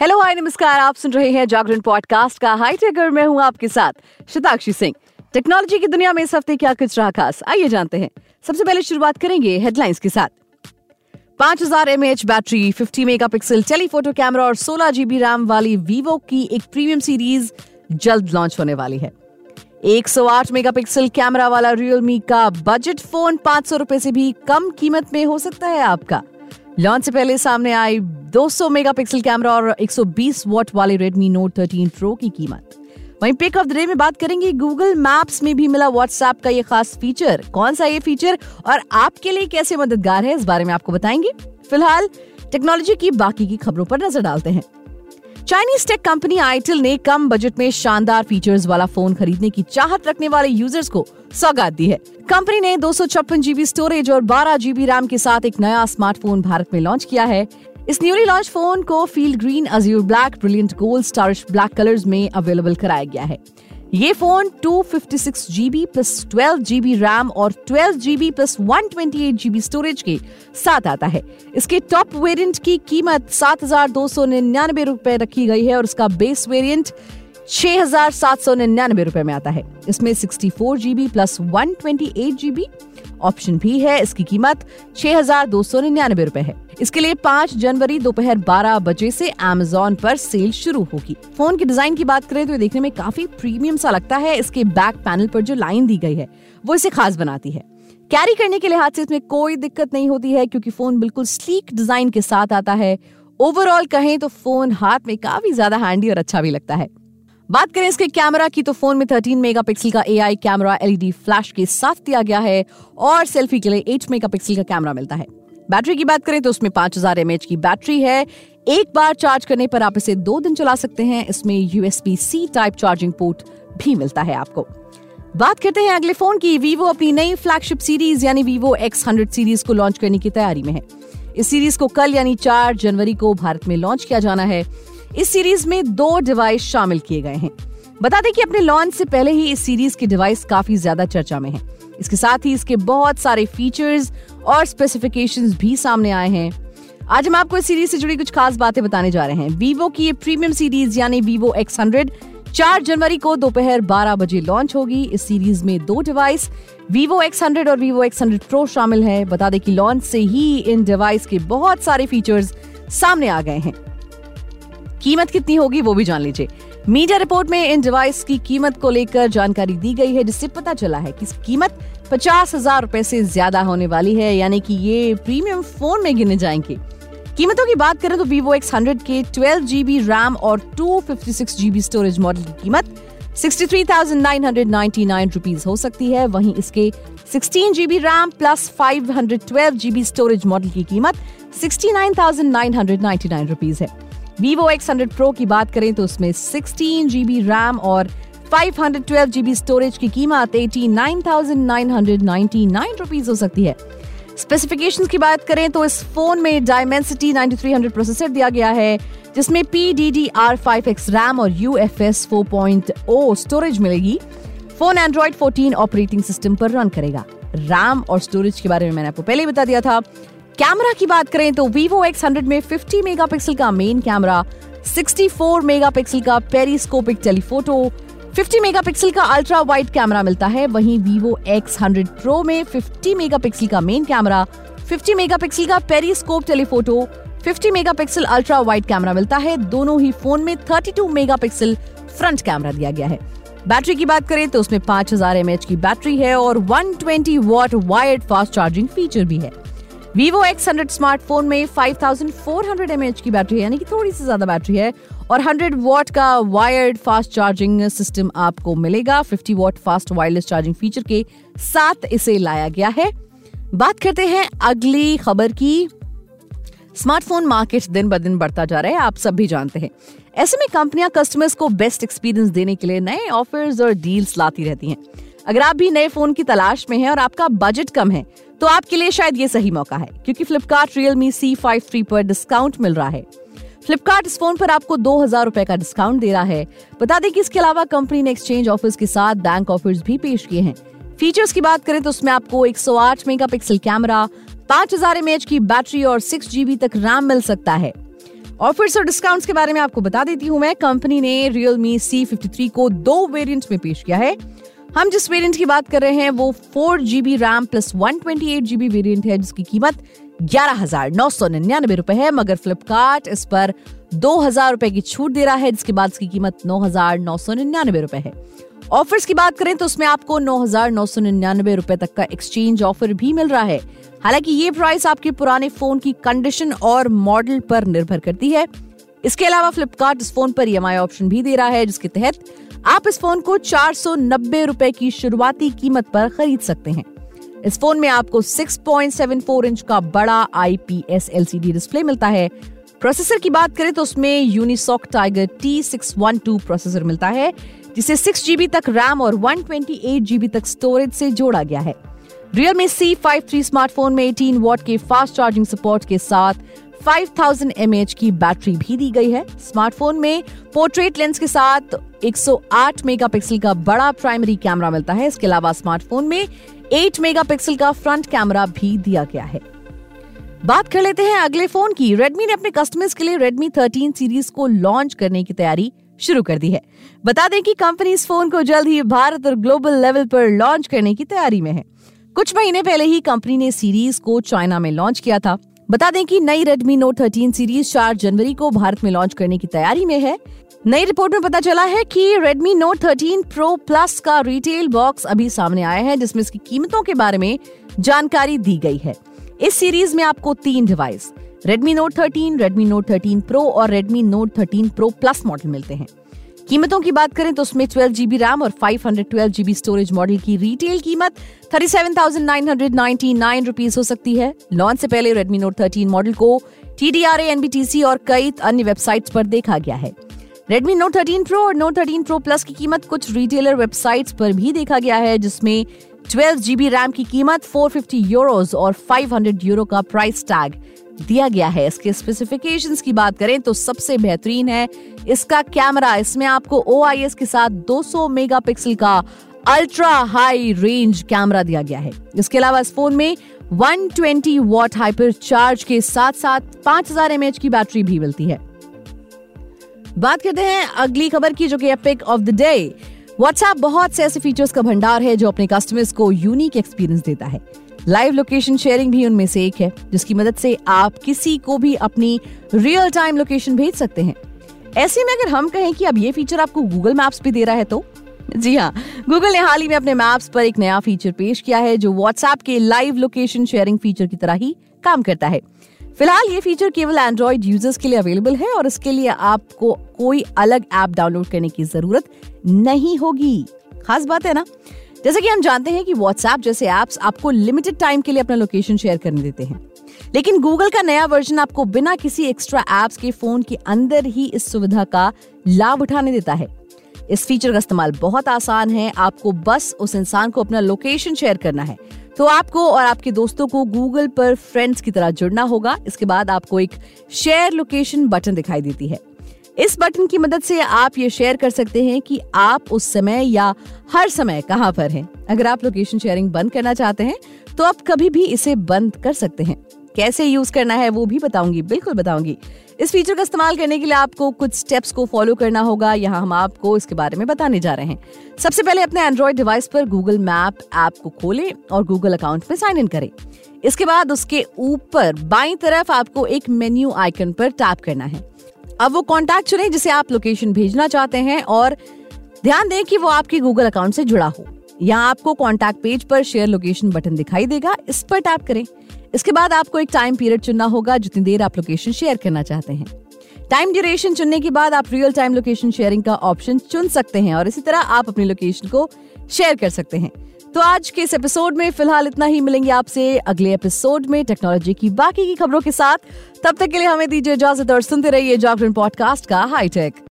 Hello hi नमस्कार, आप सुन रहे हैं जागरण पॉडकास्ट का हाईटेक। मैं हूँ आपके साथ शताक्षी सिंह। टेक्नोलॉजी की दुनिया में इस हफ्ते क्या कुछ रहा खास, आइए जानते हैं। सबसे पहले शुरुआत करेंगे हेडलाइंस के साथ। 5000 mAh battery, 50 megapixel telephoto camera और 16 GB रैम वाली वीवो की एक प्रीमियम सीरीज जल्द लॉन्च होने वाली है। 108 मेगापिक्सल कैमरा वाला रियलमी का बजट फोन 500 रुपए से भी कम कीमत में हो सकता है आपका। लॉन्च से पहले सामने आई 200 मेगापिक्सल कैमरा और 120 वॉट वाले रेडमी नोट 13 प्रो की कीमत। वहीं पिक ऑफ द डे में बात करेंगे, गूगल मैप्स में भी मिला व्हाट्सऐप का ये खास फीचर। कौन सा ये फीचर और आपके लिए कैसे मददगार है, इस बारे में आपको बताएंगे। फिलहाल टेक्नोलॉजी की बाकी की खबरों पर नजर डालते हैं। चाइनीज टेक कंपनी आइटल ने कम बजट में शानदार फीचर्स वाला फोन खरीदने की चाहत रखने वाले यूजर्स को सौगात दी है। कंपनी ने 256 GB स्टोरेज और 12 GB रैम के साथ एक नया स्मार्टफोन भारत में लॉन्च किया है। इस न्यूली लॉन्च फोन को field green, azure black, brilliant gold, starish black colours में अवेलेबल कराया गया है। ये phone 256 GB plus 12 GB RAM और 12 GB प्लस 128 GB स्टोरेज के साथ आता है। इसके टॉप वेरिएंट की कीमत 7,299 रुपए रखी गई है और इसका बेस वेरिएंट 6,799 रुपए में आता है। इसमें 64 GB प्लस 128 GB ऑप्शन भी है। इसकी कीमत 6,299 रुपए है। इसके लिए 5 जनवरी दोपहर 12 बजे से अमेज़ॉन पर सेल शुरू होगी। फोन के डिजाइन की बात करें तो ये देखने में काफी प्रीमियम सा लगता है। इसके बैक पैनल पर जो लाइन दी गई है वो इसे खास बनाती है। कैरी करने के लिहाज से इसमें कोई दिक्कत नहीं होती है क्योंकि फोन बिल्कुल स्लीक डिजाइन के साथ आता है। ओवरऑल कहें तो फोन हाथ में काफी ज्यादा हैंडी और अच्छा भी लगता है। बात करें इसके कैमरा की तो फोन में 13 मेगापिक्सल का एआई कैमरा एलईडी फ्लैश के साथ दिया गया है और सेल्फी के लिए 8 मेगापिक्सल का कैमरा मिलता है। बैटरी की बात करें तो उसमें 5000 mAh की बैटरी है। एक बार चार्ज करने पर आप इसे 2 दिन चला सकते हैं। इसमें USB-C टाइप चार्जिंग पोर्ट भी मिलता है आपको। बात करते हैं अगले फोन की। वीवो अपनी नई फ्लैगशिप सीरीज यानी वीवो X100 सीरीज को लॉन्च करने की तैयारी में है। इस सीरीज को कल यानी 4 जनवरी को भारत में लॉन्च किया जाना है। इस सीरीज में 2 डिवाइस शामिल किए गए हैं। बता दें कि अपने लॉन्च से पहले ही इस सीरीज के डिवाइस काफी ज्यादा चर्चा में हैं। इसके साथ ही इसके बहुत सारे फीचर्स और स्पेसिफिकेशंस भी सामने आए हैं। आज हम आपको इस सीरीज से जुड़ी कुछ खास बातें बताने जा रहे हैं। वीवो की ये प्रीमियम सीरीज यानी वीवो X100 4 जनवरी को दोपहर 12 बजे लॉन्च होगी। इस सीरीज में 2 डिवाइस वीवो X100 और वीवो X100 Pro शामिल है। बता दें कि लॉन्च से ही इन डिवाइस के बहुत सारे फीचर्स सामने आ गए हैं। कीमत कितनी होगी वो भी जान लीजिए। मीडिया रिपोर्ट में इन डिवाइस की कीमत को लेकर जानकारी दी गई है, जिससे पता चला है कि इसकी कीमत 50,000 रुपए से ज्यादा होने वाली है, यानी कि ये प्रीमियम फोन में गिने जाएंगे। कीमतों की बात करें तो वीवो X100 के 12 GB रैम और 256 GB स्टोरेज मॉडल की कीमत 63,999 रुपीज हो सकती है। वहीं इसके 16 GB RAM plus 512 GB storage model की कीमत 69,999 रुपीज है। वीवो X100 Pro की बात करें तो उसमें 16 GB रैम और 512 GB स्टोरेज की कीमत 89,999 रुपीज हो सकती है। स्पेसिफिकेशंस की बात करें तो इस फोन में Dimensity 9300 प्रोसेसर दिया गया है, जिसमें PDDR5X रैम और UFS 4.0 स्टोरेज मिलेगी। फोन एंड्रॉइड 14 ऑपरेटिंग सिस्टम पर रन करेगा। रैम और स्टोरेज के बारे में मैंने आपको पहले ही बता दिया था। कैमरा की बात करें तो वीवो X100 में 50 मेगापिक्सल का मेन कैमरा, 64 मेगापिक्सल का पेरिस्कोपिक टेलीफोटो, 50 मेगापिक्सल का अल्ट्रा वाइड कैमरा मिलता है। वहीं वीवो X100 Pro में 50 मेगापिक्सल का मेन कैमरा, 50 मेगापिक्सल का periscope telephoto, 50 megapixel ultra wide camera मिलता है। दोनों ही फोन में 32 मेगापिक्सल फ्रंट कैमरा दिया गया है। बैटरी की बात करें तो उसमें 5000 mAh की बैटरी है और 120 watt wired fast charging feature भी है। वीवो X100 स्मार्टफोन में 5400 mAh की बैटरी है, यानी कि थोड़ी सी ज्यादा बैटरी है और 100 वॉट का वायर्ड फास्ट चार्जिंग सिस्टम आपको मिलेगा। 50 watt fast wireless charging feature के साथ इसे लाया गया है। बात करते हैं अगली खबर की। स्मार्टफोन मार्केट दिन ब दिन बढ़ता जा रहा है, आप सब भी जानते हैं। ऐसे में कंपनियां कस्टमर्स को बेस्ट एक्सपीरियंस देने के लिए नए ऑफर्स और डील्स लाती रहती हैं। अगर आप भी नए फोन की तलाश में हैं और आपका बजट कम है तो आपके लिए शायद ये सही मौका है, क्योंकि फ्लिपकार्ट Realme C53 पर डिस्काउंट मिल रहा है। फ्लिपकार्ट इस फोन पर आपको 2,000 रुपए का डिस्काउंट दे रहा है। बता दें कि इसके अलावा कंपनी ने एक्सचेंज ऑफर्स के साथ बैंक ऑफर्स भी पेश किए हैं। फीचर्स की बात करें तो उसमें आपको 108 मेगापिक्सल कैमरा, 5000 mAh की बैटरी और 6 GB तक रैम मिल सकता है। ऑफर्स और डिस्काउंट्स के बारे में आपको बता देती हूँ मैं। कंपनी ने Realme C53 को 2 वेरिएंट्स में पेश किया है। हम जिस वेरिएंट की बात कर रहे हैं वो 4GB RAM plus 128GB variant है, जिसकी कीमत 11,999 रुपए है, मगर फ्लिपकार्ट इस पर 2,000 रुपए की छूट दे रहा है, जिसके बाद इसकी कीमत 9,999 रुपए है। ऑफर्स की बात करें तो उसमें आपको 9,999 रुपए तक का एक्सचेंज ऑफर भी मिल रहा है। हालांकि ये प्राइस आपके पुराने फोन की कंडीशन और मॉडल पर निर्भर करती है। इसके अलावा फ्लिपकार्ट इस फोन पर EMI ऑप्शन भी दे रहा है, जिसके तहत आप इस फोन को 490 रुपए की शुरुआती कीमत पर खरीद सकते हैं। इस फोन में आपको 6.74 इंच का बड़ा IPS LCD डिस्प्ले मिलता है। प्रोसेसर की बात करें तो उसमें यूनिसॉक टाइगर T612 प्रोसेसर मिलता है, जिसे 6GB तक रैम और 128GB तक स्टोरेज से जोड़ा गया है। Realme C53 स्मार्टफोन में 18 वॉट के फास्ट चार्जिंग सपोर्ट के साथ 5000 mAh की बैटरी भी दी गई है। स्मार्टफोन में पोर्ट्रेट लेंस के साथ 108 मेगापिक्सल का बड़ा प्राइमरी कैमरा मिलता है। इसके अलावा स्मार्टफोन में 8 मेगापिक्सल का फ्रंट कैमरा भी दिया गया है। बात कर लेते हैं अगले फोन की। Redmi ने अपने कस्टमर्स के लिए Redmi 13 सीरीज को लॉन्च करने की तैयारी शुरू कर दी है। बता दें कि कंपनी इस फोन को जल्द ही भारत और ग्लोबल लेवल पर लॉन्च करने की तैयारी में है। कुछ महीने पहले ही कंपनी ने सीरीज को चाइना में लॉन्च किया था। बता दें कि नई Redmi Note 13 सीरीज 4 जनवरी को भारत में लॉन्च करने की तैयारी में है। नई रिपोर्ट में पता चला है कि Redmi Note 13 Pro Plus का रिटेल बॉक्स अभी सामने आया है, जिसमें इसकी कीमतों के बारे में जानकारी दी गई है। इस सीरीज में आपको 3 device Redmi Note 13, Redmi Note 13 Pro और Redmi Note 13 Pro Plus model मिलते हैं। कीमतों की बात करें तो उसमें 12GB रैम और 512GB स्टोरेज मॉडल की रिटेल कीमत 37,999 रुपीस हो सकती है। लॉन्च से पहले Redmi Note 13 मॉडल को TDRA, NBTC और कई अन्य वेबसाइट्स पर देखा गया है। Redmi Note 13 Pro और Note 13 Pro Plus की कीमत कुछ रिटेलर वेबसाइट्स पर भी देखा गया है, जिसमें 12GB रैम की कीमत €450 और €500 का प्राइस टैग दिया गया है। इसके स्पेसिफिकेशंस की बात करें तो सबसे बेहतरीन है इसका कैमरा। इसमें आपको OIS के साथ 200 मेगापिक्सल का अल्ट्रा हाई रेंज कैमरा दिया गया है। इसके अलावा इस फोन में 120 वॉट हाइपर चार्ज के साथ साथ 5000 mAh की बैटरी भी मिलती है। बात करते हैं अगली खबर की, जो कि epic of the day. WhatsApp बहुत से ऐसे फीचर्स का भंडार है जो अपने कस्टमर्स को यूनिक एक्सपीरियंस देता है। लाइव लोकेशन शेयरिंग भी उनमें से एक है, जिसकी मदद से आप किसी को भी अपनी रियल टाइम लोकेशन भेज सकते हैं। ऐसे में अगर हम कहें कि अब ये फीचर आपको गूगल मैप्स भी दे रहा है तो जी हाँ, गूगल ने हाल ही में अपने मैप्स पर एक नया फीचर पेश किया है जो व्हाट्सऐप के लाइव लोकेशन शेयरिंग फीचर की तरह ही काम करता है। फिलहाल ये फीचर केवल एंड्रॉइड यूजर्स के लिए अवेलेबल है और इसके लिए आपको कोई अलग ऐप डाउनलोड करने की जरूरत नहीं होगी। खास बात है ना, जैसे कि हम जानते हैं कि WhatsApp जैसे ऐप्स आपको लिमिटेड टाइम के लिए अपना लोकेशन शेयर करने देते हैं, लेकिन Google का नया वर्जन आपको बिना किसी एक्स्ट्रा ऐप्स के फोन के अंदर ही इस सुविधा का लाभ उठाने देता है। इस फीचर का इस्तेमाल बहुत आसान है। आपको बस उस इंसान को अपना लोकेशन शेयर करना है तो आपको और आपके दोस्तों को Google पर फ्रेंड्स की तरह जुड़ना होगा। इसके बाद आपको एक शेयर लोकेशन बटन दिखाई देती है। इस बटन की मदद से आप ये शेयर कर सकते हैं कि आप उस समय या हर समय कहाँ पर हैं। अगर आप लोकेशन शेयरिंग बंद करना चाहते हैं तो आप कभी भी इसे बंद कर सकते हैं। कैसे यूज करना है वो भी बताऊंगी, बिल्कुल बताऊंगी। इस फीचर का इस्तेमाल करने के लिए आपको कुछ स्टेप्स को फॉलो करना होगा। यहाँ हम आपको इसके बारे में बताने जा रहे हैं। सबसे पहले अपने एंड्रॉइड डिवाइस पर गूगल मैप ऐप को खोलें और गूगल अकाउंट में साइन इन करें। इसके बाद उसके ऊपर बाईं तरफ आपको एक मेन्यू आइकन पर टैप करना है। अब वो कॉन्टैक्ट चुनें जिसे आप लोकेशन भेजना चाहते हैं और ध्यान दें कि वो आपके गूगल अकाउंट से जुड़ा हो। यहाँ आपको कॉन्टैक्ट पेज पर शेयर लोकेशन बटन दिखाई देगा, इस पर टैप करें। इसके बाद आपको एक टाइम पीरियड चुनना होगा जितनी देर आप लोकेशन शेयर करना चाहते हैं। टाइम ड्यूरेशन चुनने के बाद आप रियल टाइम लोकेशन शेयरिंग का ऑप्शन चुन सकते हैं और इसी तरह आप अपनी लोकेशन को शेयर कर सकते हैं। तो आज के इस एपिसोड में फिलहाल इतना ही। मिलेंगे आपसे अगले एपिसोड में टेक्नोलॉजी की बाकी की खबरों के साथ। तब तक के लिए हमें दीजिए इजाजत और सुनते रहिए जागरण पॉडकास्ट का हाईटेक।